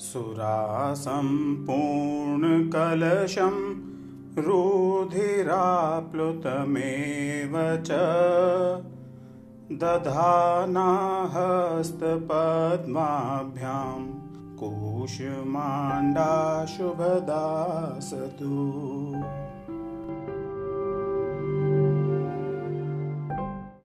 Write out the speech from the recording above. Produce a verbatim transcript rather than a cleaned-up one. सुरासंपूर्णकलशं रुधिराप्लुतमेव च दधानाहस्तपद्माभ्यां कूष्माण्डाशुभदासतु।